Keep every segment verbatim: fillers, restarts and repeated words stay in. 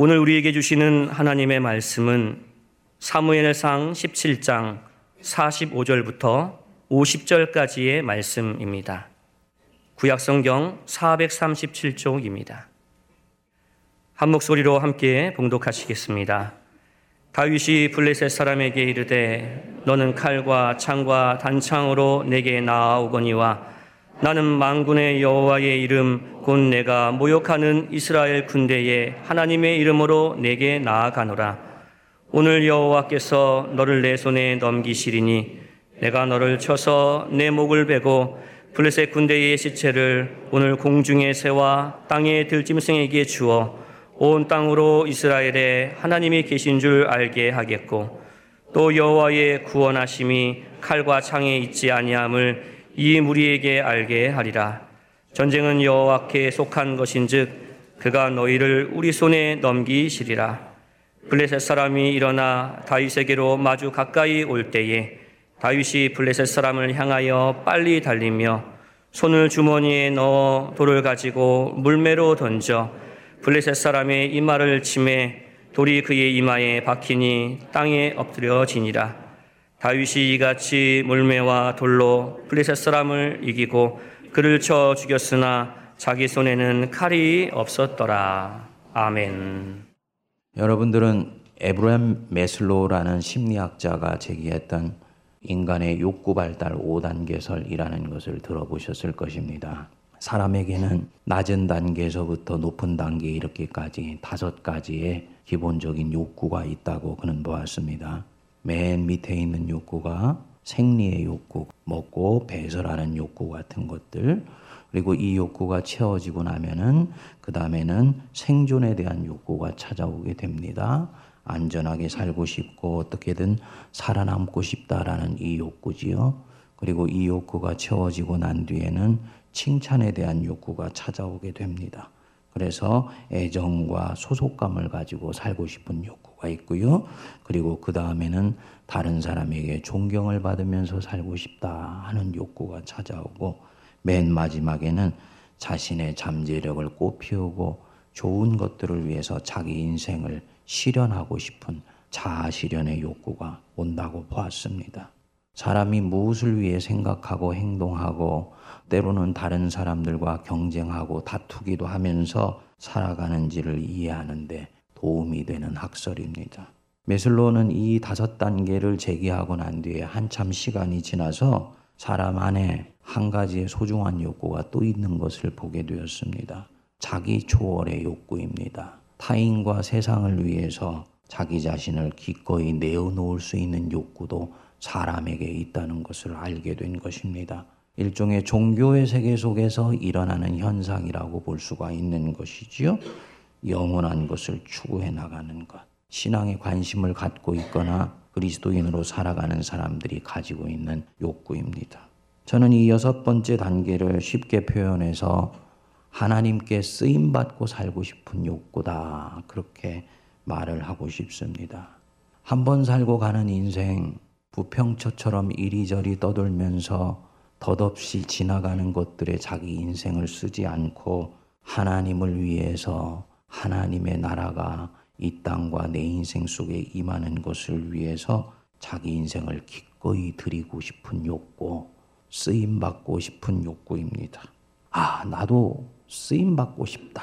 오늘 우리에게 주시는 하나님의 말씀은 사무엘상 십칠 장 사십오 절부터 오십 절까지의 말씀입니다. 구약성경 사백삼십칠 쪽입니다. 한 목소리로 함께 봉독하시겠습니다. 다윗이 블레셋 사람에게 이르되 너는 칼과 창과 단창으로 내게 나아오거니와 나는 만군의 여호와의 이름 곧 내가 모욕하는 이스라엘 군대의 하나님의 이름으로 내게 나아가노라. 오늘 여호와께서 너를 내 손에 넘기시리니 내가 너를 쳐서 내 목을 베고 블레셋 군대의 시체를 오늘 공중의 새와 땅의 들짐승에게 주어 온 땅으로 이스라엘에 하나님이 계신 줄 알게 하겠고 또 여호와의 구원하심이 칼과 창에 있지 아니함을 이 무리에게 알게 하리라. 전쟁은 여호와께 속한 것인즉 그가 너희를 우리 손에 넘기시리라. 블레셋 사람이 일어나 다윗에게로 마주 가까이 올 때에 다윗이 블레셋 사람을 향하여 빨리 달리며 손을 주머니에 넣어 돌을 가지고 물매로 던져 블레셋 사람의 이마를 치매 돌이 그의 이마에 박히니 땅에 엎드려지니라. 다윗이 이같이 물매와 돌로 블레셋 사람을 이기고 그를 쳐 죽였으나 자기 손에는 칼이 없었더라. 아멘. 여러분들은 에브라임 메슬로우라는 심리학자가 제기했던 인간의 욕구 발달 오 단계설이라는 것을 들어보셨을 것입니다. 사람에게는 낮은 단계에서부터 높은 단계 이렇게까지 다섯 가지의 기본적인 욕구가 있다고 그는 보았습니다. 맨 밑에 있는 욕구가 생리의 욕구, 먹고 배설하는 욕구 같은 것들, 그리고 이 욕구가 채워지고 나면은 그 다음에는 생존에 대한 욕구가 찾아오게 됩니다. 안전하게 살고 싶고 어떻게든 살아남고 싶다라는 이 욕구지요. 그리고 이 욕구가 채워지고 난 뒤에는 칭찬에 대한 욕구가 찾아오게 됩니다. 그래서 애정과 소속감을 가지고 살고 싶은 욕구가 있고요. 그리고 그 다음에는 다른 사람에게 존경을 받으면서 살고 싶다 하는 욕구가 찾아오고 맨 마지막에는 자신의 잠재력을 꽃피우고 좋은 것들을 위해서 자기 인생을 실현하고 싶은 자아실현의 욕구가 온다고 보았습니다. 사람이 무엇을 위해 생각하고 행동하고 때로는 다른 사람들과 경쟁하고 다투기도 하면서 살아가는지를 이해하는데 도움이 되는 학설입니다. 메슬로우는 이 다섯 단계를 제기하고 난 뒤에 한참 시간이 지나서 사람 안에 한 가지의 소중한 욕구가 또 있는 것을 보게 되었습니다. 자기 초월의 욕구입니다. 타인과 세상을 위해서 자기 자신을 기꺼이 내어놓을 수 있는 욕구도 사람에게 있다는 것을 알게 된 것입니다. 일종의 종교의 세계 속에서 일어나는 현상이라고 볼 수가 있는 것이지요. 영원한 것을 추구해 나가는 것. 신앙에 관심을 갖고 있거나 그리스도인으로 살아가는 사람들이 가지고 있는 욕구입니다. 저는 이 여섯 번째 단계를 쉽게 표현해서 하나님께 쓰임받고 살고 싶은 욕구다. 그렇게 말을 하고 싶습니다. 한 번 살고 가는 인생, 부평초처럼 이리저리 떠돌면서 덧없이 지나가는 것들에 자기 인생을 쓰지 않고 하나님을 위해서 하나님의 나라가 이 땅과 내 인생 속에 임하는 것을 위해서 자기 인생을 기꺼이 드리고 싶은 욕구, 쓰임받고 싶은 욕구입니다. 아, 나도 쓰임받고 싶다.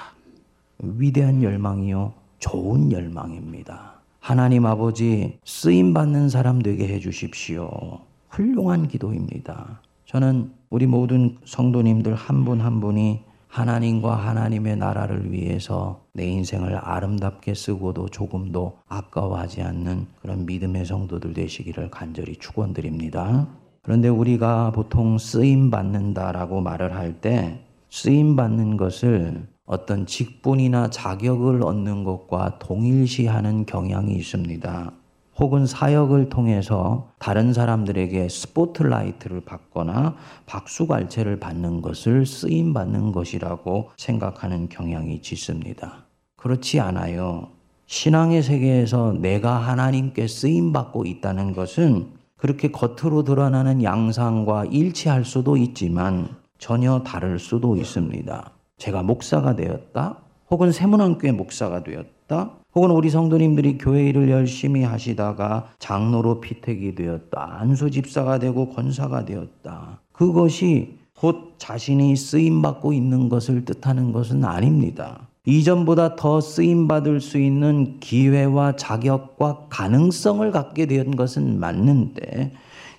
위대한 열망이요. 좋은 열망입니다. 하나님 아버지, 쓰임받는 사람 되게 해주십시오. 훌륭한 기도입니다. 저는 우리 모든 성도님들 한 분 한 분이 하나님과 하나님의 나라를 위해서 내 인생을 아름답게 쓰고도 조금도 아까워하지 않는 그런 믿음의 성도들 되시기를 간절히 축원드립니다. 그런데 우리가 보통 쓰임받는다라고 말을 할 때 쓰임받는 것을 어떤 직분이나 자격을 얻는 것과 동일시하는 경향이 있습니다. 혹은 사역을 통해서 다른 사람들에게 스포트라이트를 받거나 박수갈채를 받는 것을 쓰임받는 것이라고 생각하는 경향이 짙습니다. 그렇지 않아요. 신앙의 세계에서 내가 하나님께 쓰임받고 있다는 것은 그렇게 겉으로 드러나는 양상과 일치할 수도 있지만 전혀 다를 수도 있습니다. 제가 목사가 되었다, 혹은 세문안교의 목사가 되었다, 혹은 우리 성도님들이 교회 일을 열심히 하시다가 장로로 피택이 되었다. 안수집사가 되고 권사가 되었다. 그것이 곧 자신이 쓰임받고 있는 것을 뜻하는 것은 아닙니다. 이전보다 더 쓰임받을 수 있는 기회와 자격과 가능성을 갖게 된 것은 맞는데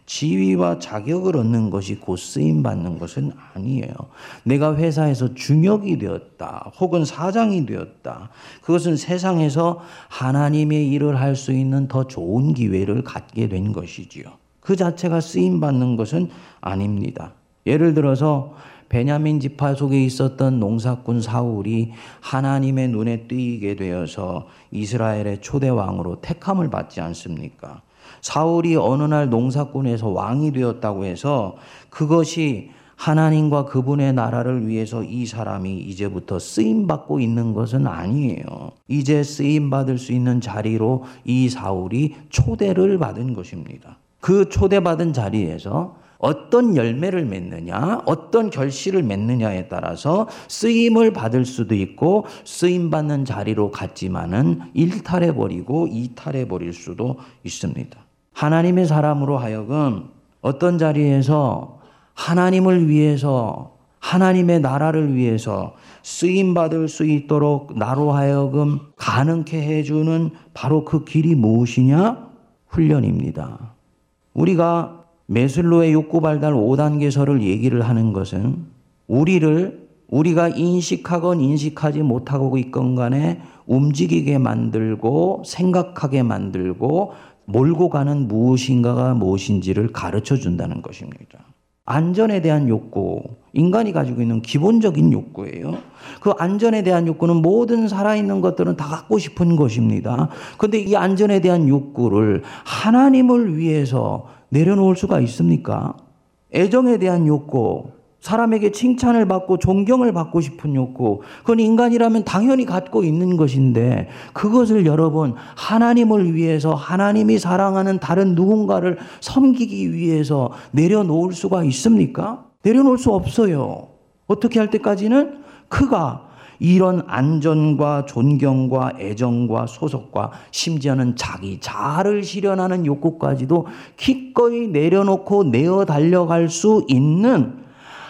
지위와 자격을 얻는 것이 곧 쓰임받는 것은 아니에요. 내가 회사에서 중역이 되었다 혹은 사장이 되었다. 그것은 세상에서 하나님의 일을 할 수 있는 더 좋은 기회를 갖게 된 것이지요. 그 자체가 쓰임받는 것은 아닙니다. 예를 들어서 베냐민 지파 속에 있었던 농사꾼 사울이 하나님의 눈에 띄게 되어서 이스라엘의 초대왕으로 택함을 받지 않습니까? 사울이 어느 날 농사꾼에서 왕이 되었다고 해서 그것이 하나님과 그분의 나라를 위해서 이 사람이 이제부터 쓰임받고 있는 것은 아니에요. 이제 쓰임받을 수 있는 자리로 이 사울이 초대를 받은 것입니다. 그 초대받은 자리에서 어떤 열매를 맺느냐, 어떤 결실을 맺느냐에 따라서 쓰임을 받을 수도 있고 쓰임받는 자리로 갔지만은 일탈해버리고 이탈해버릴 수도 있습니다. 하나님의 사람으로 하여금 어떤 자리에서 하나님을 위해서, 하나님의 나라를 위해서 쓰임받을 수 있도록 나로 하여금 가능케 해주는 바로 그 길이 무엇이냐? 훈련입니다. 우리가 매슬로의 욕구 발달 오 단계설을 얘기를 하는 것은 우리를 우리가 인식하건 인식하지 못하고 있건 간에 움직이게 만들고 생각하게 만들고 몰고 가는 무엇인가가 무엇인지를 가르쳐 준다는 것입니다. 안전에 대한 욕구, 인간이 가지고 있는 기본적인 욕구예요. 그 안전에 대한 욕구는 모든 살아있는 것들은 다 갖고 싶은 것입니다. 그런데 이 안전에 대한 욕구를 하나님을 위해서 내려놓을 수가 있습니까? 애정에 대한 욕구, 사람에게 칭찬을 받고 존경을 받고 싶은 욕구, 그건 인간이라면 당연히 갖고 있는 것인데 그것을 여러분 하나님을 위해서, 하나님이 사랑하는 다른 누군가를 섬기기 위해서 내려놓을 수가 있습니까? 내려놓을 수 없어요. 어떻게 할 때까지는 그가 이런 안전과 존경과 애정과 소속과 심지어는 자기 자아를 실현하는 욕구까지도 기꺼이 내려놓고 내어 달려갈 수 있는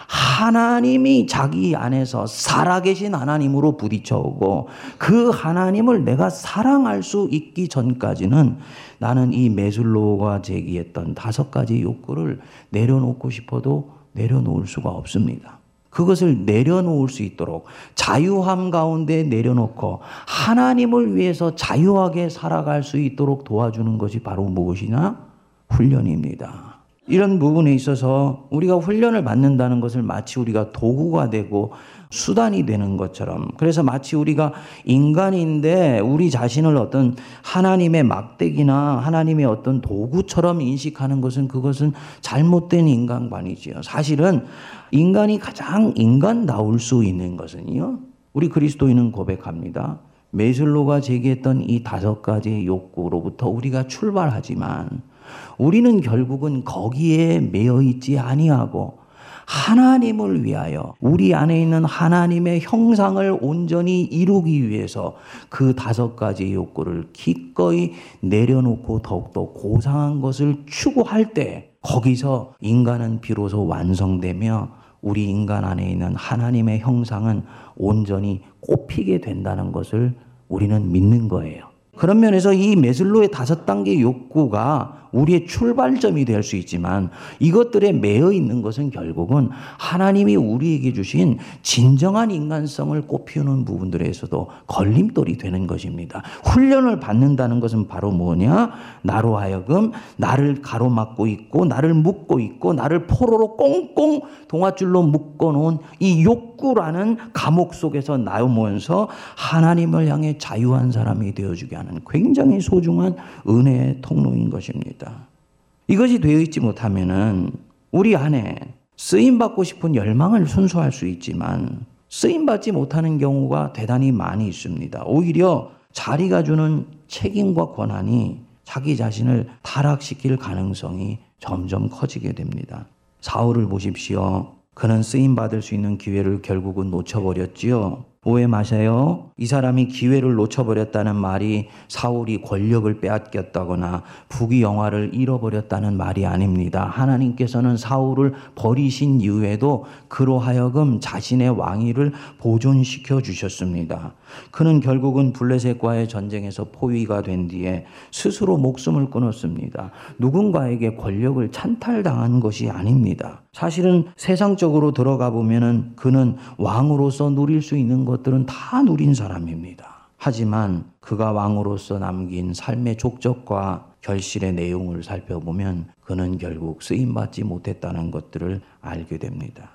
하나님이 자기 안에서 살아계신 하나님으로 부딪혀오고 그 하나님을 내가 사랑할 수 있기 전까지는 나는 이 메슬로우가 제기했던 다섯 가지 욕구를 내려놓고 싶어도 내려놓을 수가 없습니다. 그것을 내려놓을 수 있도록 자유함 가운데 내려놓고 하나님을 위해서 자유하게 살아갈 수 있도록 도와주는 것이 바로 무엇이냐? 훈련입니다. 이런 부분에 있어서 우리가 훈련을 받는다는 것을 마치 우리가 도구가 되고 수단이 되는 것처럼, 그래서 마치 우리가 인간인데 우리 자신을 어떤 하나님의 막대기나 하나님의 어떤 도구처럼 인식하는 것은 그것은 잘못된 인간관이지요. 사실은 인간이 가장 인간다울 수 있는 것은요, 우리 그리스도인은 고백합니다. 메슬로가 제기했던 이 다섯 가지 욕구로부터 우리가 출발하지만 우리는 결국은 거기에 매여 있지 아니하고 하나님을 위하여 우리 안에 있는 하나님의 형상을 온전히 이루기 위해서 그 다섯 가지 욕구를 기꺼이 내려놓고 더욱더 고상한 것을 추구할 때 거기서 인간은 비로소 완성되며 우리 인간 안에 있는 하나님의 형상은 온전히 꽃피게 된다는 것을 우리는 믿는 거예요. 그런 면에서 이 메슬로의 다섯 단계 욕구가 우리의 출발점이 될 수 있지만 이것들에 매여 있는 것은 결국은 하나님이 우리에게 주신 진정한 인간성을 꽃피우는 부분들에서도 걸림돌이 되는 것입니다. 훈련을 받는다는 것은 바로 뭐냐? 나로 하여금 나를 가로막고 있고 나를 묶고 있고 나를 포로로 꽁꽁 동아줄로 묶어놓은 이 욕구라는 감옥 속에서 나오면서 하나님을 향해 자유한 사람이 되어주게 하는 굉장히 소중한 은혜의 통로인 것입니다. 이것이 되어 있지 못하면은 우리 안에 쓰임받고 싶은 열망을 순수할 수 있지만 쓰임받지 못하는 경우가 대단히 많이 있습니다. 오히려 자리가 주는 책임과 권한이 자기 자신을 타락시킬 가능성이 점점 커지게 됩니다. 사울을 보십시오. 그는 쓰임받을 수 있는 기회를 결국은 놓쳐버렸지요. 오해 마세요. 이 사람이 기회를 놓쳐버렸다는 말이 사울이 권력을 빼앗겼다거나 부귀 영화를 잃어버렸다는 말이 아닙니다. 하나님께서는 사울을 버리신 이후에도 그로 하여금 자신의 왕위를 보존시켜 주셨습니다. 그는 결국은 블레셋과의 전쟁에서 포위가 된 뒤에 스스로 목숨을 끊었습니다. 누군가에게 권력을 찬탈당한 것이 아닙니다. 사실은 세상적으로 들어가 보면은 그는 왕으로서 누릴 수 있는 것들은 다 누린 사람입니다. 하지만 그가 왕으로서 남긴 삶의 족적과 결실의 내용을 살펴보면 그는 결국 쓰임받지 못했다는 것들을 알게 됩니다.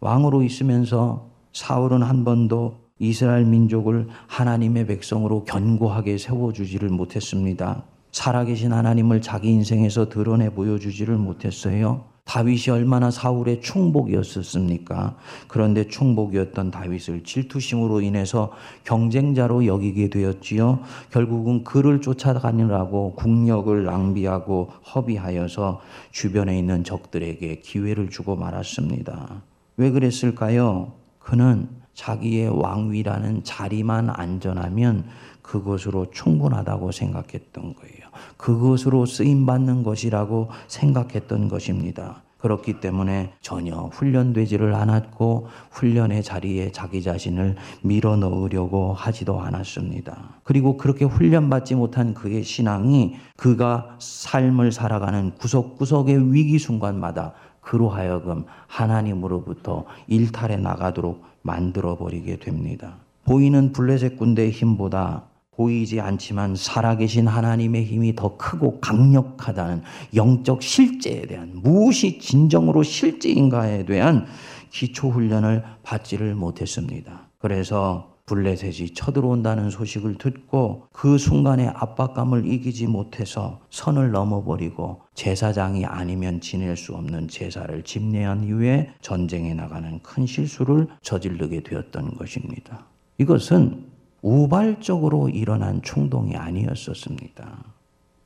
왕으로 있으면서 사울은 한 번도 이스라엘 민족을 하나님의 백성으로 견고하게 세워주지를 못했습니다. 살아계신 하나님을 자기 인생에서 드러내 보여주지를 못했어요. 다윗이 얼마나 사울의 충복이었습니까? 그런데 충복이었던 다윗을 질투심으로 인해서 경쟁자로 여기게 되었지요. 결국은 그를 쫓아가느라고 국력을 낭비하고 허비하여서 주변에 있는 적들에게 기회를 주고 말았습니다. 왜 그랬을까요? 그는 자기의 왕위라는 자리만 안전하면 그것으로 충분하다고 생각했던 거예요. 그것으로 쓰임받는 것이라고 생각했던 것입니다. 그렇기 때문에 전혀 훈련되지를 않았고 훈련의 자리에 자기 자신을 밀어넣으려고 하지도 않았습니다. 그리고 그렇게 훈련받지 못한 그의 신앙이 그가 삶을 살아가는 구석구석의 위기 순간마다 그로 하여금 하나님으로부터 일탈해 나가도록 만들어버리게 됩니다. 보이는 블레셋 군대의 힘보다 보이지 않지만 살아계신 하나님의 힘이 더 크고 강력하다는 영적 실제에 대한, 무엇이 진정으로 실제인가에 대한 기초훈련을 받지를 못했습니다. 그래서 블레셋이 쳐들어온다는 소식을 듣고 그 순간의 압박감을 이기지 못해서 선을 넘어버리고 제사장이 아니면 지낼 수 없는 제사를 집례한 이후에 전쟁에 나가는 큰 실수를 저지르게 되었던 것입니다. 이것은 우발적으로 일어난 충동이 아니었었습니다.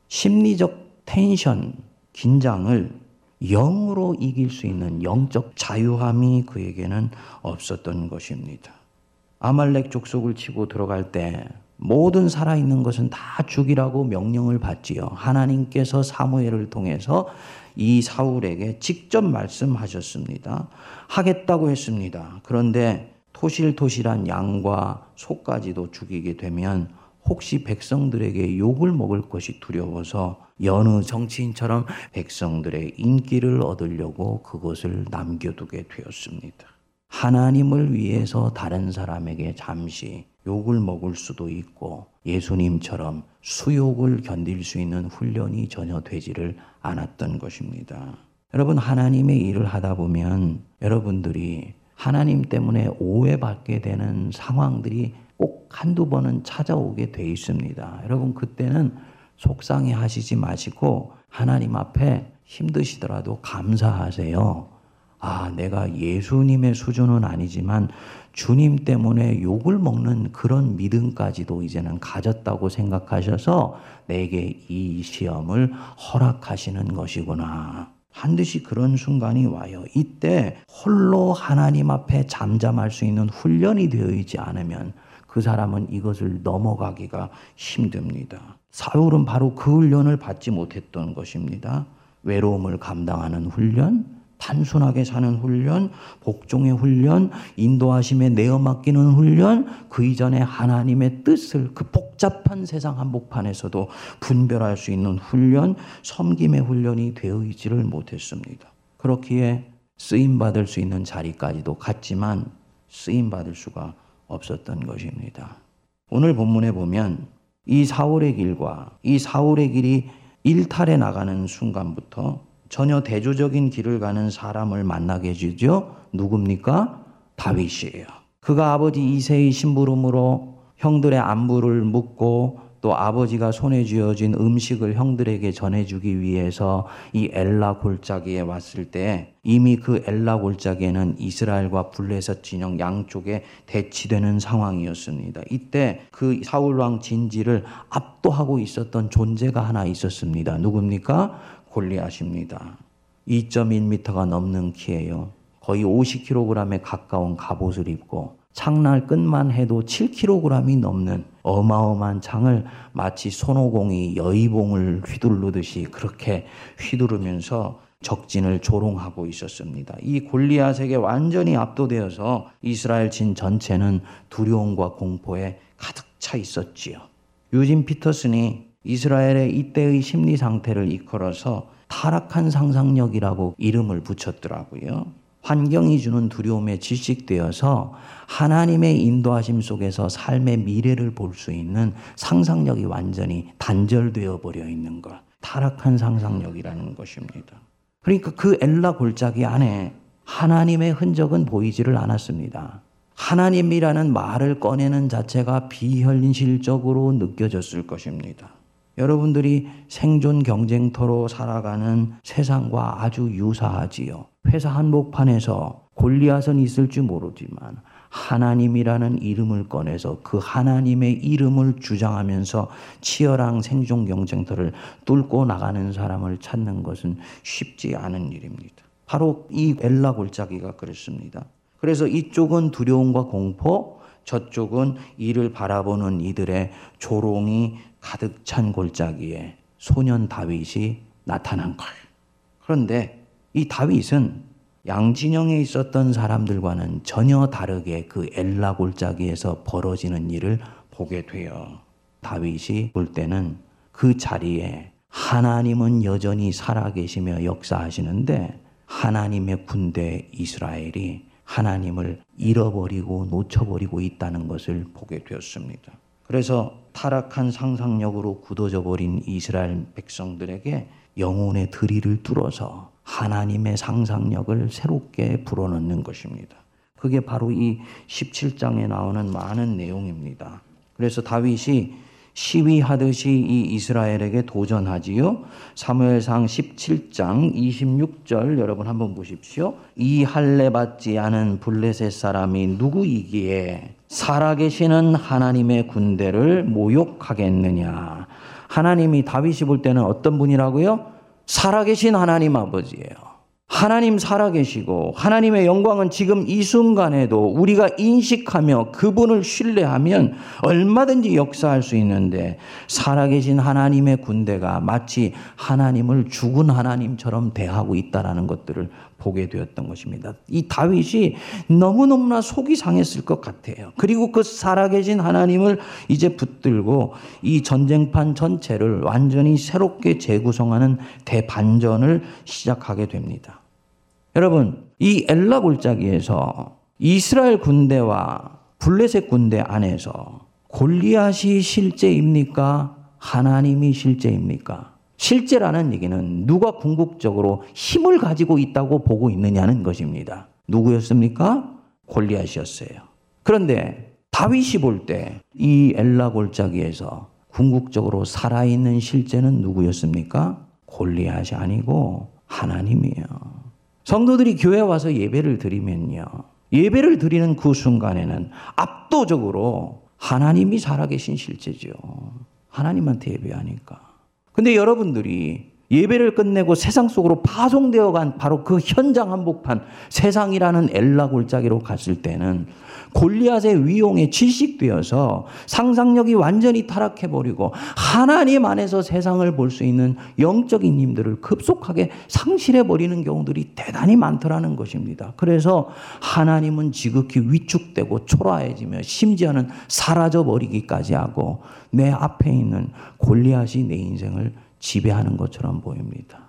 심리적 텐션, 긴장을 영으로 이길 수 있는 영적 자유함이 그에게는 없었던 것입니다. 아말렉 족속을 치고 들어갈 때 모든 살아있는 것은 다 죽이라고 명령을 받지요. 하나님께서 사무엘을 통해서 이 사울에게 직접 말씀하셨습니다. 하겠다고 했습니다. 그런데 토실토실한 양과 소까지도 죽이게 되면 혹시 백성들에게 욕을 먹을 것이 두려워서 여느 정치인처럼 백성들의 인기를 얻으려고 그것을 남겨두게 되었습니다. 하나님을 위해서 다른 사람에게 잠시 욕을 먹을 수도 있고 예수님처럼 수욕을 견딜 수 있는 훈련이 전혀 되지를 않았던 것입니다. 여러분, 하나님의 일을 하다 보면 여러분들이 하나님 때문에 오해받게 되는 상황들이 꼭 한두 번은 찾아오게 돼 있습니다. 여러분, 그때는 속상해 하시지 마시고 하나님 앞에 힘드시더라도 감사하세요. 아, 내가 예수님의 수준은 아니지만 주님 때문에 욕을 먹는 그런 믿음까지도 이제는 가졌다고 생각하셔서 내게 이 시험을 허락하시는 것이구나. 반드시 그런 순간이 와요. 이때 홀로 하나님 앞에 잠잠할 수 있는 훈련이 되어 있지 않으면 그 사람은 이것을 넘어가기가 힘듭니다. 사울은 바로 그 훈련을 받지 못했던 것입니다. 외로움을 감당하는 훈련, 단순하게 사는 훈련, 복종의 훈련, 인도하심에 내어맡기는 훈련, 그 이전에 하나님의 뜻을 그 복잡한 세상 한복판에서도 분별할 수 있는 훈련, 섬김의 훈련이 되어 있지를 못했습니다. 그렇기에 쓰임받을 수 있는 자리까지도 갔지만 쓰임받을 수가 없었던 것입니다. 오늘 본문에 보면 이 사울의 길과 이 사울의 길이 일탈해 나가는 순간부터 전혀 대조적인 길을 가는 사람을 만나게 해주죠. 누굽니까? 다윗이에요. 그가 아버지 이새의 심부름으로 형들의 안부를 묻고 또 아버지가 손에 쥐어진 음식을 형들에게 전해주기 위해서 이 엘라 골짜기에 왔을 때 이미 그 엘라 골짜기에는 이스라엘과 블레셋 진영 양쪽에 대치되는 상황이었습니다. 이때 그 사울왕 진지를 압도하고 있었던 존재가 하나 있었습니다. 누굽니까? 골리앗입니다. 이 점 일 미터가 넘는 키예요. 거의 오십 킬로그램에 가까운 갑옷을 입고 창날 끝만 해도 칠 킬로그램이 넘는 어마어마한 창을 마치 손오공이 여의봉을 휘두르듯이 그렇게 휘두르면서 적진을 조롱하고 있었습니다. 이 골리앗에게 완전히 압도되어서 이스라엘 진 전체는 두려움과 공포에 가득 차 있었지요. 유진 피터슨이 이스라엘의 이때의 심리 상태를 이끌어서 타락한 상상력이라고 이름을 붙였더라고요. 환경이 주는 두려움에 질식되어서 하나님의 인도하심 속에서 삶의 미래를 볼 수 있는 상상력이 완전히 단절되어 버려 있는 것. 타락한 상상력이라는 것입니다. 그러니까 그 엘라 골짜기 안에 하나님의 흔적은 보이지를 않았습니다. 하나님이라는 말을 꺼내는 자체가 비현실적으로 느껴졌을 것입니다. 여러분들이 생존 경쟁터로 살아가는 세상과 아주 유사하지요. 회사 한복판에서 골리앗은 있을지 모르지만 하나님이라는 이름을 꺼내서 그 하나님의 이름을 주장하면서 치열한 생존 경쟁터를 뚫고 나가는 사람을 찾는 것은 쉽지 않은 일입니다. 바로 이 엘라 골짜기가 그렇습니다. 그래서 이쪽은 두려움과 공포, 저쪽은 이를 바라보는 이들의 조롱이 가득 찬 골짜기에 소년 다윗이 나타난 걸. 그런데 이 다윗은 양진영에 있었던 사람들과는 전혀 다르게 그 엘라 골짜기에서 벌어지는 일을 보게 돼요. 다윗이 볼 때는 그 자리에 하나님은 여전히 살아계시며 역사하시는데 하나님의 군대 이스라엘이 하나님을 잃어버리고 놓쳐버리고 있다는 것을 보게 되었습니다. 그래서 타락한 상상력으로 굳어져 버린 이스라엘 백성들에게 영혼의 드릴을 뚫어서 하나님의 상상력을 새롭게 불어넣는 것입니다. 그게 바로 이 십칠 장에 나오는 많은 내용입니다. 그래서 다윗이 시위하듯이 이 이스라엘에게 도전하지요. 사무엘상 십칠 장 이십육 절 여러분 한번 보십시오. 이 할례 받지 않은 블레셋 사람이 누구이기에 살아계시는 하나님의 군대를 모욕하겠느냐. 하나님이 다윗이 볼 때는 어떤 분이라고요? 살아계신 하나님 아버지예요. 하나님 살아계시고 하나님의 영광은 지금 이 순간에도 우리가 인식하며 그분을 신뢰하면 얼마든지 역사할 수 있는데 살아계신 하나님의 군대가 마치 하나님을 죽은 하나님처럼 대하고 있다는 것들을 보게 되었던 것입니다. 이 다윗이 너무너무나 속이 상했을 것 같아요. 그리고 그 살아계신 하나님을 이제 붙들고 이 전쟁판 전체를 완전히 새롭게 재구성하는 대반전을 시작하게 됩니다. 여러분, 이 엘라 골짜기에서 이스라엘 군대와 블레셋 군대 안에서 골리앗이 실제입니까? 하나님이 실제입니까? 실제라는 얘기는 누가 궁극적으로 힘을 가지고 있다고 보고 있느냐는 것입니다. 누구였습니까? 골리앗이었어요. 그런데 다윗이 볼 때 이 엘라 골짜기에서 궁극적으로 살아있는 실제는 누구였습니까? 골리앗이 아니고 하나님이에요. 성도들이 교회에 와서 예배를 드리면요. 예배를 드리는 그 순간에는 압도적으로 하나님이 살아계신 실제죠. 하나님한테 예배하니까. 근데 여러분들이 예배를 끝내고 세상 속으로 파송되어 간 바로 그 현장 한복판 세상이라는 엘라 골짜기로 갔을 때는 골리앗의 위용에 질식되어서 상상력이 완전히 타락해버리고 하나님 안에서 세상을 볼 수 있는 영적인 힘들을 급속하게 상실해버리는 경우들이 대단히 많더라는 것입니다. 그래서 하나님은 지극히 위축되고 초라해지며 심지어는 사라져버리기까지 하고 내 앞에 있는 골리앗이 내 인생을 지배하는 것처럼 보입니다.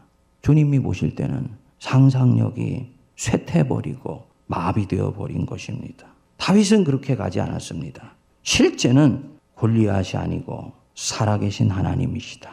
주님이 보실 때는 상상력이 쇠퇴해버리고 마비되어버린 것입니다. 다윗은 그렇게 가지 않았습니다. 실제는 골리앗이 아니고 살아계신 하나님이시다.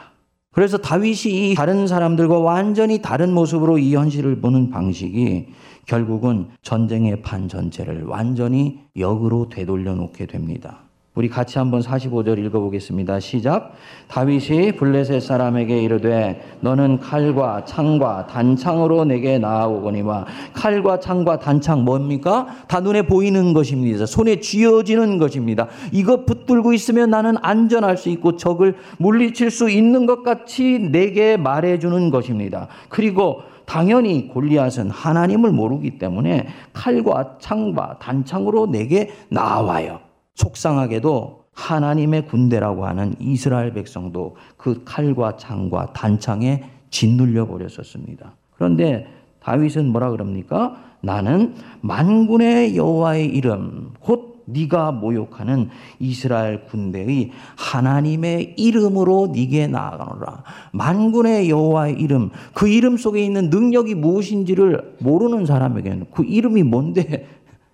그래서 다윗이 이 다른 사람들과 완전히 다른 모습으로 이 현실을 보는 방식이 결국은 전쟁의 판 전체를 완전히 역으로 되돌려 놓게 됩니다. 우리 같이 한번 사십오 절 읽어보겠습니다. 시작. 다윗이 블레셋 사람에게 이르되 너는 칼과 창과 단창으로 내게 나아오거니와. 칼과 창과 단창 뭡니까? 다 눈에 보이는 것입니다. 손에 쥐어지는 것입니다. 이거 붙들고 있으면 나는 안전할 수 있고 적을 물리칠 수 있는 것 같이 내게 말해주는 것입니다. 그리고 당연히 골리앗은 하나님을 모르기 때문에 칼과 창과 단창으로 내게 나와요. 속상하게도 하나님의 군대라고 하는 이스라엘 백성도 그 칼과 창과 단창에 짓눌려 버렸었습니다. 그런데 다윗은 뭐라 그럽니까? 나는 만군의 여호와의 이름 곧 네가 모욕하는 이스라엘 군대의 하나님의 이름으로 네게 나아가노라. 만군의 여호와의 이름, 그 이름 속에 있는 능력이 무엇인지를 모르는 사람에게는 그 이름이 뭔데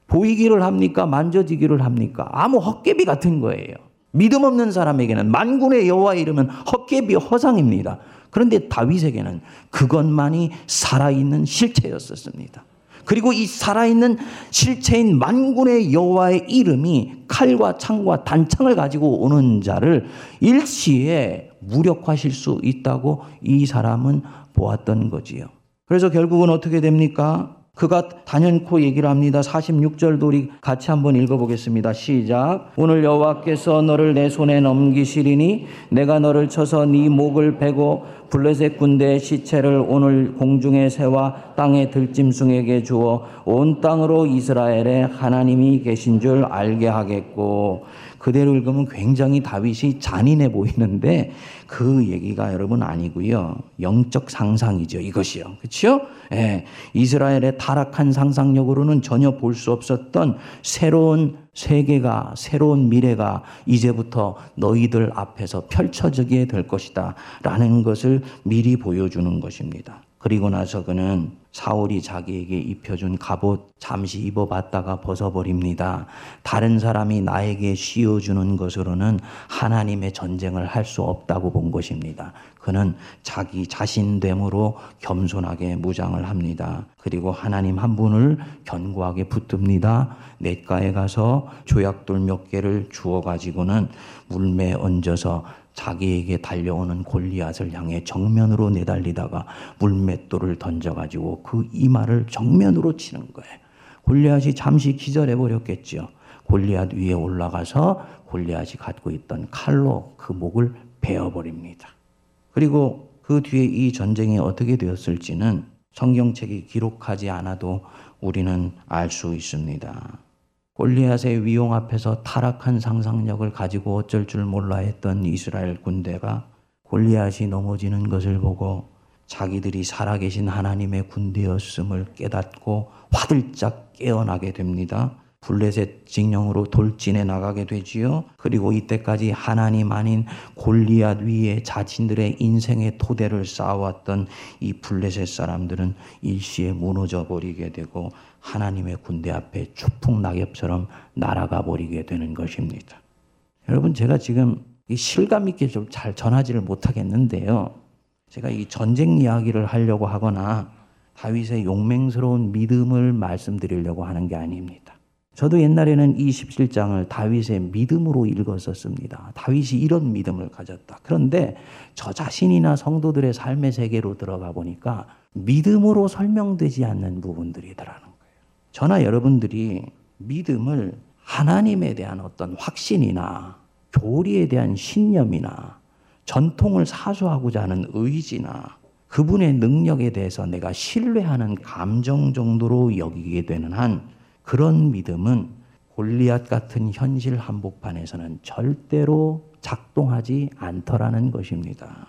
보이기를 합니까? 만져지기를 합니까? 아무 헛개비 같은 거예요. 믿음 없는 사람에게는 만군의 여호와의 이름은 헛개비 허상입니다. 그런데 다윗에게는 그것만이 살아있는 실체였었습니다. 그리고 이 살아있는 실체인 만군의 여호와의 이름이 칼과 창과 단창을 가지고 오는 자를 일시에 무력화하실 수 있다고 이 사람은 보았던 거지요. 그래서 결국은 어떻게 됩니까? 그가 단연코 얘기를 합니다. 사십육 절도 우리 같이 한번 읽어보겠습니다. 시작. 오늘 여호와께서 너를 내 손에 넘기시리니 내가 너를 쳐서 네 목을 베고 블레셋 군대의 시체를 오늘 공중의 새와 땅의 들짐승에게 주어 온 땅으로 이스라엘에 하나님이 계신 줄 알게 하겠고. 그대로 읽으면 굉장히 다윗이 잔인해 보이는데 그 얘기가 여러분 아니고요. 영적 상상이죠. 이것이요. 그렇죠? 예, 이스라엘의 타락한 상상력으로는 전혀 볼 수 없었던 새로운 세계가, 새로운 미래가 이제부터 너희들 앞에서 펼쳐지게 될 것이다 라는 것을 미리 보여주는 것입니다. 그리고 나서 그는 사울이 자기에게 입혀준 갑옷 잠시 입어봤다가 벗어버립니다. 다른 사람이 나에게 씌워주는 것으로는 하나님의 전쟁을 할 수 없다고 본 것입니다. 그는 자기 자신됨으로 겸손하게 무장을 합니다. 그리고 하나님 한 분을 견고하게 붙듭니다. 냇가에 가서 조약돌 몇 개를 주워가지고는 물매에 얹어서 자기에게 달려오는 골리앗을 향해 정면으로 내달리다가 물맷돌을 던져가지고 그 이마를 정면으로 치는 거예요. 골리앗이 잠시 기절해버렸겠죠. 골리앗 위에 올라가서 골리앗이 갖고 있던 칼로 그 목을 베어버립니다. 그리고 그 뒤에 이 전쟁이 어떻게 되었을지는 성경책이 기록하지 않아도 우리는 알 수 있습니다. 골리앗의 위용 앞에서 타락한 상상력을 가지고 어쩔 줄 몰라 했던 이스라엘 군대가 골리앗이 넘어지는 것을 보고 자기들이 살아계신 하나님의 군대였음을 깨닫고 화들짝 깨어나게 됩니다. 블레셋 진영으로 돌진해 나가게 되지요. 그리고 이때까지 하나님 아닌 골리앗 위에 자신들의 인생의 토대를 쌓아왔던 이 블레셋 사람들은 일시에 무너져 버리게 되고 하나님의 군대 앞에 추풍낙엽처럼 날아가 버리게 되는 것입니다. 여러분, 제가 지금 실감 있게 좀 잘 전하지를 못하겠는데요. 제가 이 전쟁 이야기를 하려고 하거나 다윗의 용맹스러운 믿음을 말씀드리려고 하는 게 아닙니다. 저도 옛날에는 이 십칠 장을 다윗의 믿음으로 읽었었습니다. 다윗이 이런 믿음을 가졌다. 그런데 저 자신이나 성도들의 삶의 세계로 들어가 보니까 믿음으로 설명되지 않는 부분들이더라는 거예요. 저나 여러분들이 믿음을 하나님에 대한 어떤 확신이나 교리에 대한 신념이나 전통을 사수하고자 하는 의지나 그분의 능력에 대해서 내가 신뢰하는 감정 정도로 여기게 되는 한 그런 믿음은 골리앗 같은 현실 한복판에서는 절대로 작동하지 않더라는 것입니다.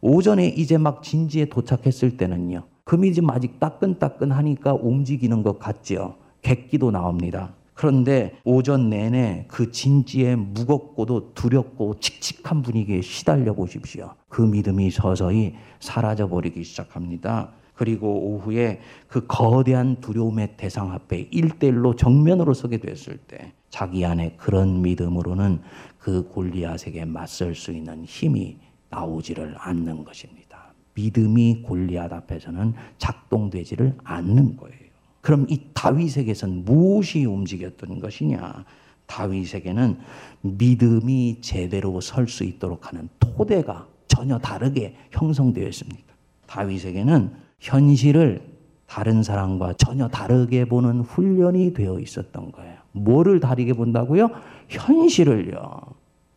오전에 이제 막 진지에 도착했을 때는요. 금이 좀 아직 따끈따끈하니까 움직이는 것 같죠. 객기도 나옵니다. 그런데 오전 내내 그 진지에 무겁고도 두렵고 칙칙한 분위기에 시달려 보십시오. 그 믿음이 서서히 사라져버리기 시작합니다. 그리고 오후에 그 거대한 두려움의 대상 앞에 일 대일로 정면으로 서게 됐을 때 자기 안에 그런 믿음으로는 그 골리앗에게 맞설 수 있는 힘이 나오지를 않는 것입니다. 믿음이 골리앗 앞에서는 작동되지를 않는 거예요. 그럼 이 다윗에게선 무엇이 움직였던 것이냐? 다윗에게는 믿음이 제대로 설 수 있도록 하는 토대가 전혀 다르게 형성되어 있습니다. 다윗에게는 현실을 다른 사람과 전혀 다르게 보는 훈련이 되어 있었던 거예요. 뭐를 다르게 본다고요? 현실을요.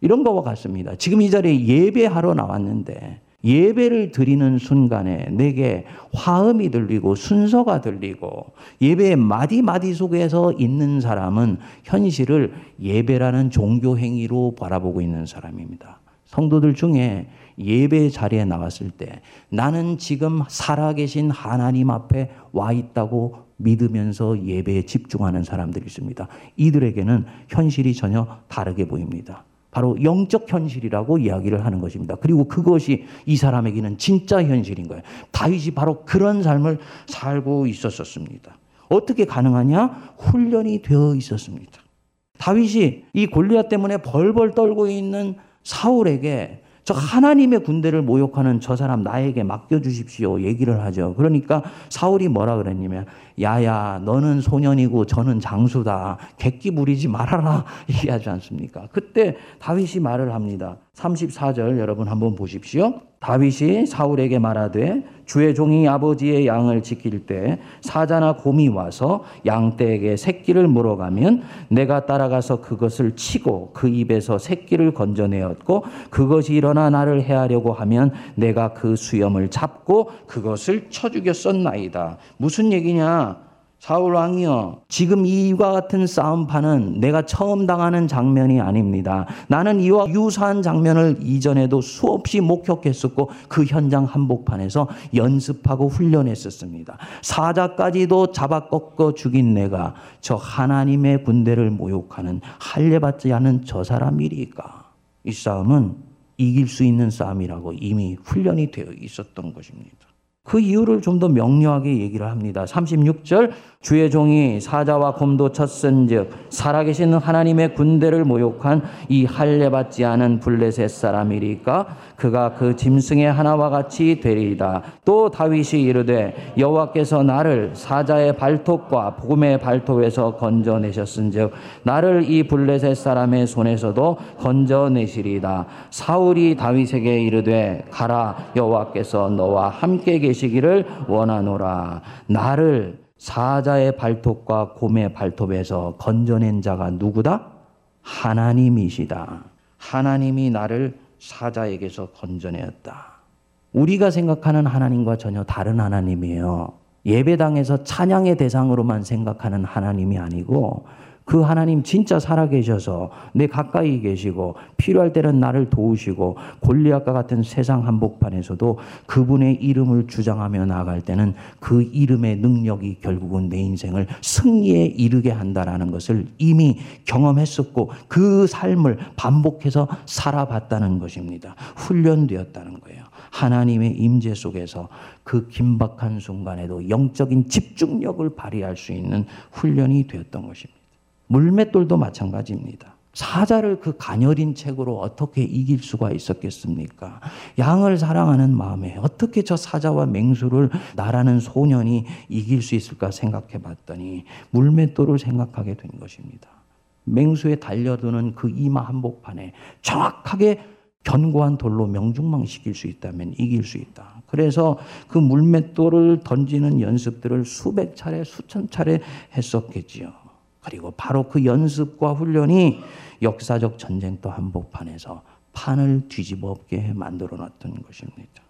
이런 거와 같습니다. 지금 이 자리에 예배하러 나왔는데 예배를 드리는 순간에 내게 화음이 들리고 순서가 들리고 예배의 마디마디 속에서 있는 사람은 현실을 예배라는 종교 행위로 바라보고 있는 사람입니다. 성도들 중에 예배 자리에 나왔을 때 나는 지금 살아계신 하나님 앞에 와 있다고 믿으면서 예배에 집중하는 사람들이 있습니다. 이들에게는 현실이 전혀 다르게 보입니다. 바로 영적 현실이라고 이야기를 하는 것입니다. 그리고 그것이 이 사람에게는 진짜 현실인 거예요. 다윗이 바로 그런 삶을 살고 있었습니다. 어떻게 가능하냐? 훈련이 되어 있었습니다. 다윗이 이 골리앗 때문에 벌벌 떨고 있는 사울에게 저 하나님의 군대를 모욕하는 저 사람 나에게 맡겨주십시오 얘기를 하죠. 그러니까 사울이 뭐라 그랬냐면 야야 너는 소년이고 저는 장수다. 객기 부리지 말아라 얘기하지 않습니까? 그때 다윗이 말을 합니다. 삼십사 절 여러분 한번 보십시오. 다윗이 사울에게 말하되 주의 종이 아버지의 양을 지킬 때 사자나 곰이 와서 양떼에게 새끼를 물어가면 내가 따라가서 그것을 치고 그 입에서 새끼를 건져내었고 그것이 일어나 나를 해하려고 하면 내가 그 수염을 잡고 그것을 쳐 죽였었나이다. 무슨 얘기냐? 사울 왕이여, 지금 이와 같은 싸움판은 내가 처음 당하는 장면이 아닙니다. 나는 이와 유사한 장면을 이전에도 수없이 목격했었고 그 현장 한복판에서 연습하고 훈련했었습니다. 사자까지도 잡아 꺾어 죽인 내가 저 하나님의 군대를 모욕하는 할례받지 않은 저 사람이리까. 이 싸움은 이길 수 있는 싸움이라고 이미 훈련이 되어 있었던 것입니다. 그 이유를 좀 더 명료하게 얘기를 합니다. 삼십육 절 주의 종이 사자와 곰도 쳤은즉 살아계신 하나님의 군대를 모욕한 이 할례받지 않은 블레셋 사람이리까 그가 그 짐승의 하나와 같이 되리이다. 또 다윗이 이르되 여호와께서 나를 사자의 발톱과 복음의 발톱에서 건져내셨은즉 나를 이 블레셋 사람의 손에서도 건져내시리이다. 사울이 다윗에게 이르되 가라 여호와께서 너와 함께 계시기를 원하노라. 나를 사자의 발톱과 곰의 발톱에서 건져낸 자가 누구다? 하나님이시다. 하나님이 나를 사자에게서 건져내었다. 우리가 생각하는 하나님과 전혀 다른 하나님이에요. 예배당에서 찬양의 대상으로만 생각하는 하나님이 아니고 그 하나님 진짜 살아계셔서 내 가까이 계시고 필요할 때는 나를 도우시고 골리앗과 같은 세상 한복판에서도 그분의 이름을 주장하며 나아갈 때는 그 이름의 능력이 결국은 내 인생을 승리에 이르게 한다라는 것을 이미 경험했었고 그 삶을 반복해서 살아봤다는 것입니다. 훈련되었다는 거예요. 하나님의 임재 속에서 그 긴박한 순간에도 영적인 집중력을 발휘할 수 있는 훈련이 되었던 것입니다. 물맷돌도 마찬가지입니다. 사자를 그 가녀린 책으로 어떻게 이길 수가 있었겠습니까? 양을 사랑하는 마음에 어떻게 저 사자와 맹수를 나라는 소년이 이길 수 있을까 생각해 봤더니 물맷돌을 생각하게 된 것입니다. 맹수에 달려드는 그 이마 한복판에 정확하게 견고한 돌로 명중망시킬 수 있다면 이길 수 있다. 그래서 그 물맷돌을 던지는 연습들을 수백 차례, 수천 차례 했었겠지요. 그리고 바로 그 연습과 훈련이 역사적 전쟁터 한복판에서 판을 뒤집어엎게 만들어 놨던 것입니다.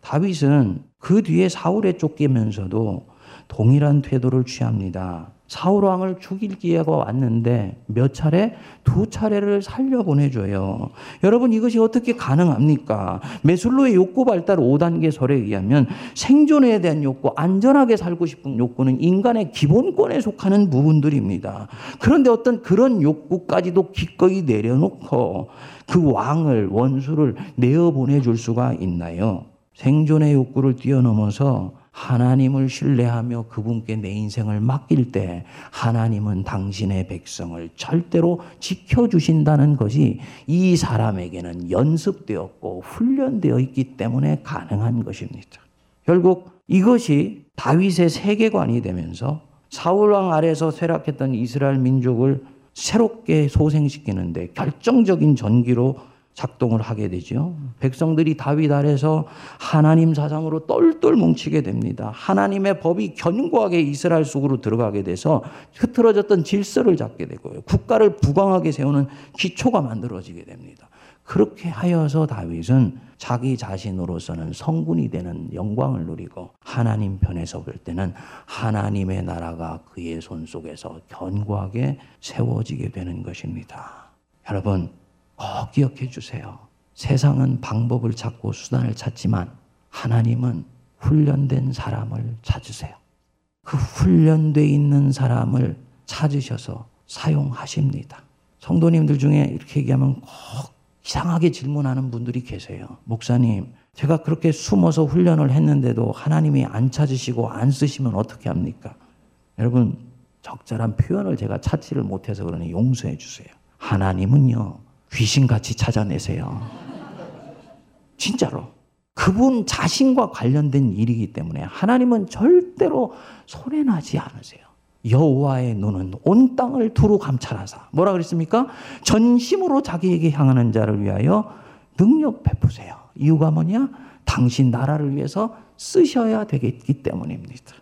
다윗은 그 뒤에 사울에 쫓기면서도 동일한 태도를 취합니다. 사울 왕을 죽일 기회가 왔는데 몇 차례? 두 차례를 살려보내줘요. 여러분 이것이 어떻게 가능합니까? 메슬로의 욕구 발달 오 단계 설에 의하면 생존에 대한 욕구, 안전하게 살고 싶은 욕구는 인간의 기본권에 속하는 부분들입니다. 그런데 어떤 그런 욕구까지도 기꺼이 내려놓고 그 왕을, 원수를 내어보내줄 수가 있나요? 생존의 욕구를 뛰어넘어서 하나님을 신뢰하며 그분께 내 인생을 맡길 때 하나님은 당신의 백성을 절대로 지켜주신다는 것이 이 사람에게는 연습되었고 훈련되어 있기 때문에 가능한 것입니다. 결국 이것이 다윗의 세계관이 되면서 사울왕 아래에서 쇠락했던 이스라엘 민족을 새롭게 소생시키는데 결정적인 전기로 작동을 하게 되죠. 백성들이 다윗 아래서 하나님 사상으로 똘똘 뭉치게 됩니다. 하나님의 법이 견고하게 이스라엘 속으로 들어가게 돼서 흐트러졌던 질서를 잡게 되고요. 국가를 부강하게 세우는 기초가 만들어지게 됩니다. 그렇게 하여서 다윗은 자기 자신으로서는 성군이 되는 영광을 누리고 하나님 편에서 볼 때는 하나님의 나라가 그의 손 속에서 견고하게 세워지게 되는 것입니다. 여러분 꼭 기억해 주세요. 세상은 방법을 찾고 수단을 찾지만 하나님은 훈련된 사람을 찾으세요. 그 훈련되어 있는 사람을 찾으셔서 사용하십니다. 성도님들 중에 이렇게 얘기하면 꼭 이상하게 질문하는 분들이 계세요. 목사님, 제가 그렇게 숨어서 훈련을 했는데도 하나님이 안 찾으시고 안 쓰시면 어떻게 합니까? 여러분, 적절한 표현을 제가 찾지를 못해서 그러니 용서해 주세요. 하나님은요, 귀신같이 찾아내세요. 진짜로. 그분 자신과 관련된 일이기 때문에 하나님은 절대로 손해나지 않으세요. 여호와의 눈은 온 땅을 두루 감찰하사. 뭐라 그랬습니까? 전심으로 자기에게 향하는 자를 위하여 능력 베푸세요. 이유가 뭐냐? 당신 나라를 위해서 쓰셔야 되기 때문입니다.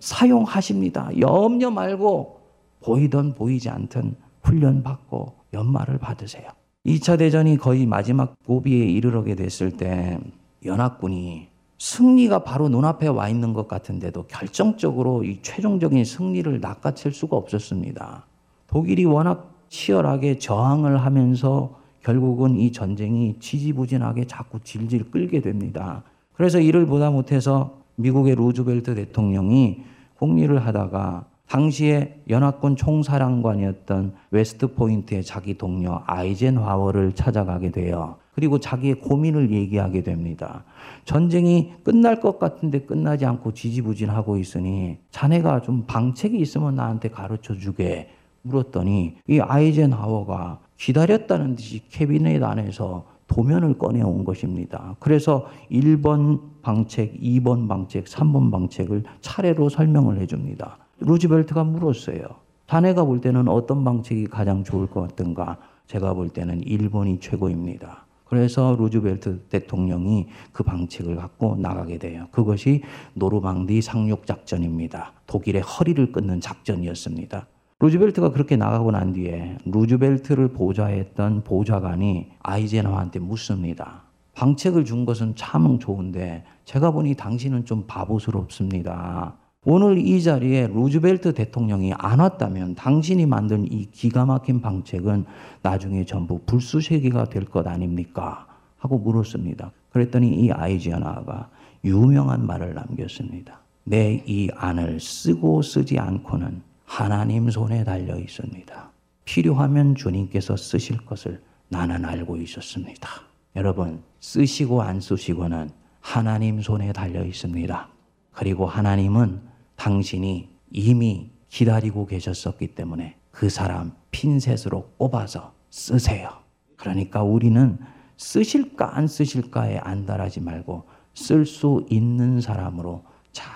사용하십니다. 염려 말고 보이든 보이지 않든 훈련받고 연말을 받으세요. 이 차 대전이 거의 마지막 고비에 이르러게 됐을 때 연합군이 승리가 바로 눈앞에 와 있는 것 같은데도 결정적으로 이 최종적인 승리를 낚아챌 수가 없었습니다. 독일이 워낙 치열하게 저항을 하면서 결국은 이 전쟁이 지지부진하게 자꾸 질질 끌게 됩니다. 그래서 이를 보다 못해서 미국의 루즈벨트 대통령이 공리를 하다가 당시에 연합군 총사령관이었던 웨스트포인트의 자기 동료 아이젠하워를 찾아가게 돼요. 그리고 자기의 고민을 얘기하게 됩니다. 전쟁이 끝날 것 같은데 끝나지 않고 지지부진하고 있으니 자네가 좀 방책이 있으면 나한테 가르쳐 주게 물었더니 이 아이젠하워가 기다렸다는 듯이 캐비넷 안에서 도면을 꺼내온 것입니다. 그래서 일 번 방책, 이 번 방책, 삼 번 방책을 차례로 설명을 해줍니다. 루즈벨트가 물었어요. 자네가 볼 때는 어떤 방책이 가장 좋을 것 같던가? 제가 볼 때는 일 번이 최고입니다. 그래서 루즈벨트 대통령이 그 방책을 갖고 나가게 돼요. 그것이 노르망디 상륙작전입니다. 독일의 허리를 끊는 작전이었습니다. 루즈벨트가 그렇게 나가고 난 뒤에 루즈벨트를 보좌했던 보좌관이 아이젠하워한테 묻습니다. 방책을 준 것은 참 좋은데 제가 보니 당신은 좀 바보스럽습니다. 오늘 이 자리에 루즈벨트 대통령이 안 왔다면 당신이 만든 이 기가 막힌 방책은 나중에 전부 불수세계가 될 것 아닙니까? 하고 물었습니다. 그랬더니 이 아이젠하워가 유명한 말을 남겼습니다. 내 이 안을 쓰고 쓰지 않고는 하나님 손에 달려 있습니다. 필요하면 주님께서 쓰실 것을 나는 알고 있었습니다. 여러분, 쓰시고 안 쓰시고는 하나님 손에 달려 있습니다. 그리고 하나님은 당신이 이미 기다리고 계셨었기 때문에 그 사람 핀셋으로 꼽아서 쓰세요. 그러니까 우리는 쓰실까 안 쓰실까에 안달하지 말고 쓸 수 있는 사람으로 잘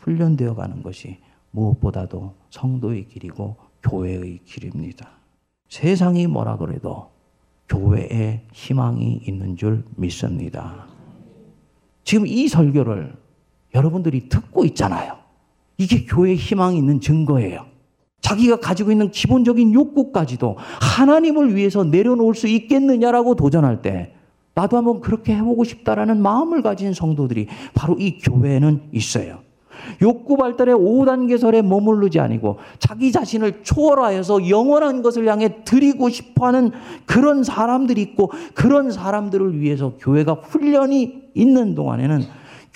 훈련되어 가는 것이 무엇보다도 성도의 길이고 교회의 길입니다. 세상이 뭐라 그래도 교회에 희망이 있는 줄 믿습니다. 지금 이 설교를 여러분들이 듣고 있잖아요. 이게 교회에 희망이 있는 증거예요. 자기가 가지고 있는 기본적인 욕구까지도 하나님을 위해서 내려놓을 수 있겠느냐라고 도전할 때 나도 한번 그렇게 해보고 싶다라는 마음을 가진 성도들이 바로 이 교회에는 있어요. 욕구 발달의 오 단계설에 머무르지 아니고 자기 자신을 초월하여서 영원한 것을 향해 드리고 싶어하는 그런 사람들이 있고 그런 사람들을 위해서 교회가 훈련이 있는 동안에는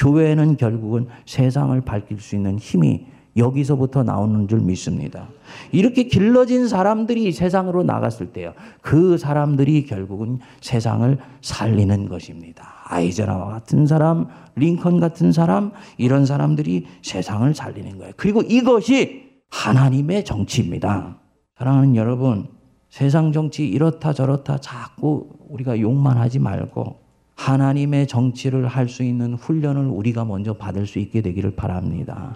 교회는 결국은 세상을 밝힐 수 있는 힘이 여기서부터 나오는 줄 믿습니다. 이렇게 길러진 사람들이 세상으로 나갔을 때요. 그 사람들이 결국은 세상을 살리는 것입니다. 아이젠하워 같은 사람, 링컨 같은 사람, 이런 사람들이 세상을 살리는 거예요. 그리고 이것이 하나님의 정치입니다. 사랑하는 여러분, 세상 정치 이렇다 저렇다 자꾸 우리가 욕만 하지 말고 하나님의 정치를 할 수 있는 훈련을 우리가 먼저 받을 수 있게 되기를 바랍니다.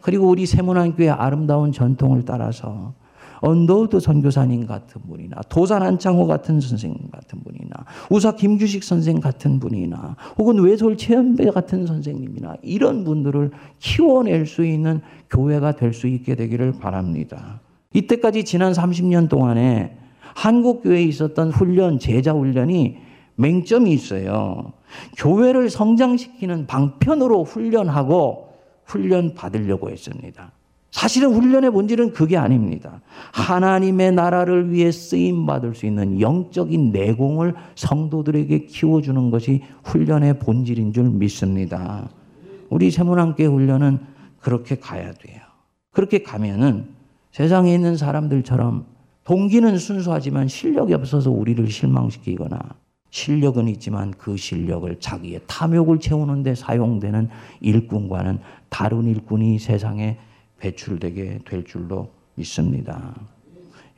그리고 우리 세문안교의 아름다운 전통을 따라서 언더우드 선교사님 같은 분이나 도산 한창호 같은 선생님 같은 분이나 우사 김규식 선생 같은 분이나 혹은 외솔 최현배 같은 선생님이나 이런 분들을 키워낼 수 있는 교회가 될 수 있게 되기를 바랍니다. 이때까지 지난 삼십 년 동안에 한국 교회에 있었던 훈련, 제자 훈련이 맹점이 있어요. 교회를 성장시키는 방편으로 훈련하고 훈련 받으려고 했습니다. 사실은 훈련의 본질은 그게 아닙니다. 하나님의 나라를 위해 쓰임받을 수 있는 영적인 내공을 성도들에게 키워주는 것이 훈련의 본질인 줄 믿습니다. 우리 세문안교회 훈련은 그렇게 가야 돼요. 그렇게 가면은 세상에 있는 사람들처럼 동기는 순수하지만 실력이 없어서 우리를 실망시키거나 실력은 있지만 그 실력을 자기의 탐욕을 채우는 데 사용되는 일꾼과는 다른 일꾼이 세상에 배출되게 될 줄로 믿습니다.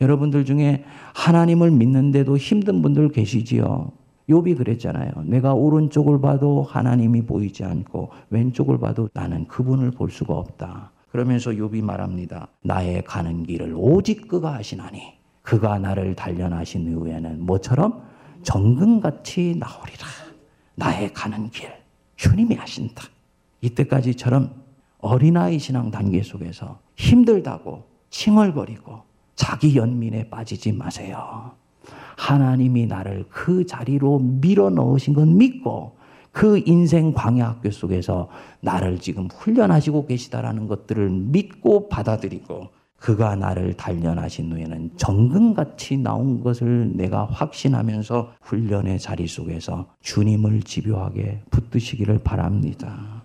여러분들 중에 하나님을 믿는데도 힘든 분들 계시지요. 욥이 그랬잖아요. 내가 오른쪽을 봐도 하나님이 보이지 않고 왼쪽을 봐도 나는 그분을 볼 수가 없다. 그러면서 욥이 말합니다. 나의 가는 길을 오직 그가 아시나니 그가 나를 단련하신 후에는 뭐처럼 정금같이 나오리라. 나의 가는 길 주님이 아신다. 이때까지처럼 어린아이 신앙 단계 속에서 힘들다고 칭얼거리고 자기 연민에 빠지지 마세요. 하나님이 나를 그 자리로 밀어넣으신 건 믿고 그 인생 광야학교 속에서 나를 지금 훈련하시고 계시다라는 것들을 믿고 받아들이고 그가 나를 단련하신 후에는 정금같이 나온 것을 내가 확신하면서 훈련의 자리 속에서 주님을 집요하게 붙드시기를 바랍니다.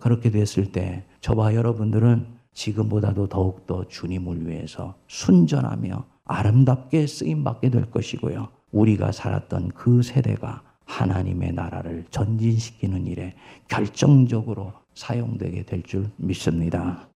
그렇게 됐을 때 저와 여러분들은 지금보다도 더욱더 주님을 위해서 순전하며 아름답게 쓰임받게 될 것이고요. 우리가 살았던 그 세대가 하나님의 나라를 전진시키는 일에 결정적으로 사용되게 될 줄 믿습니다.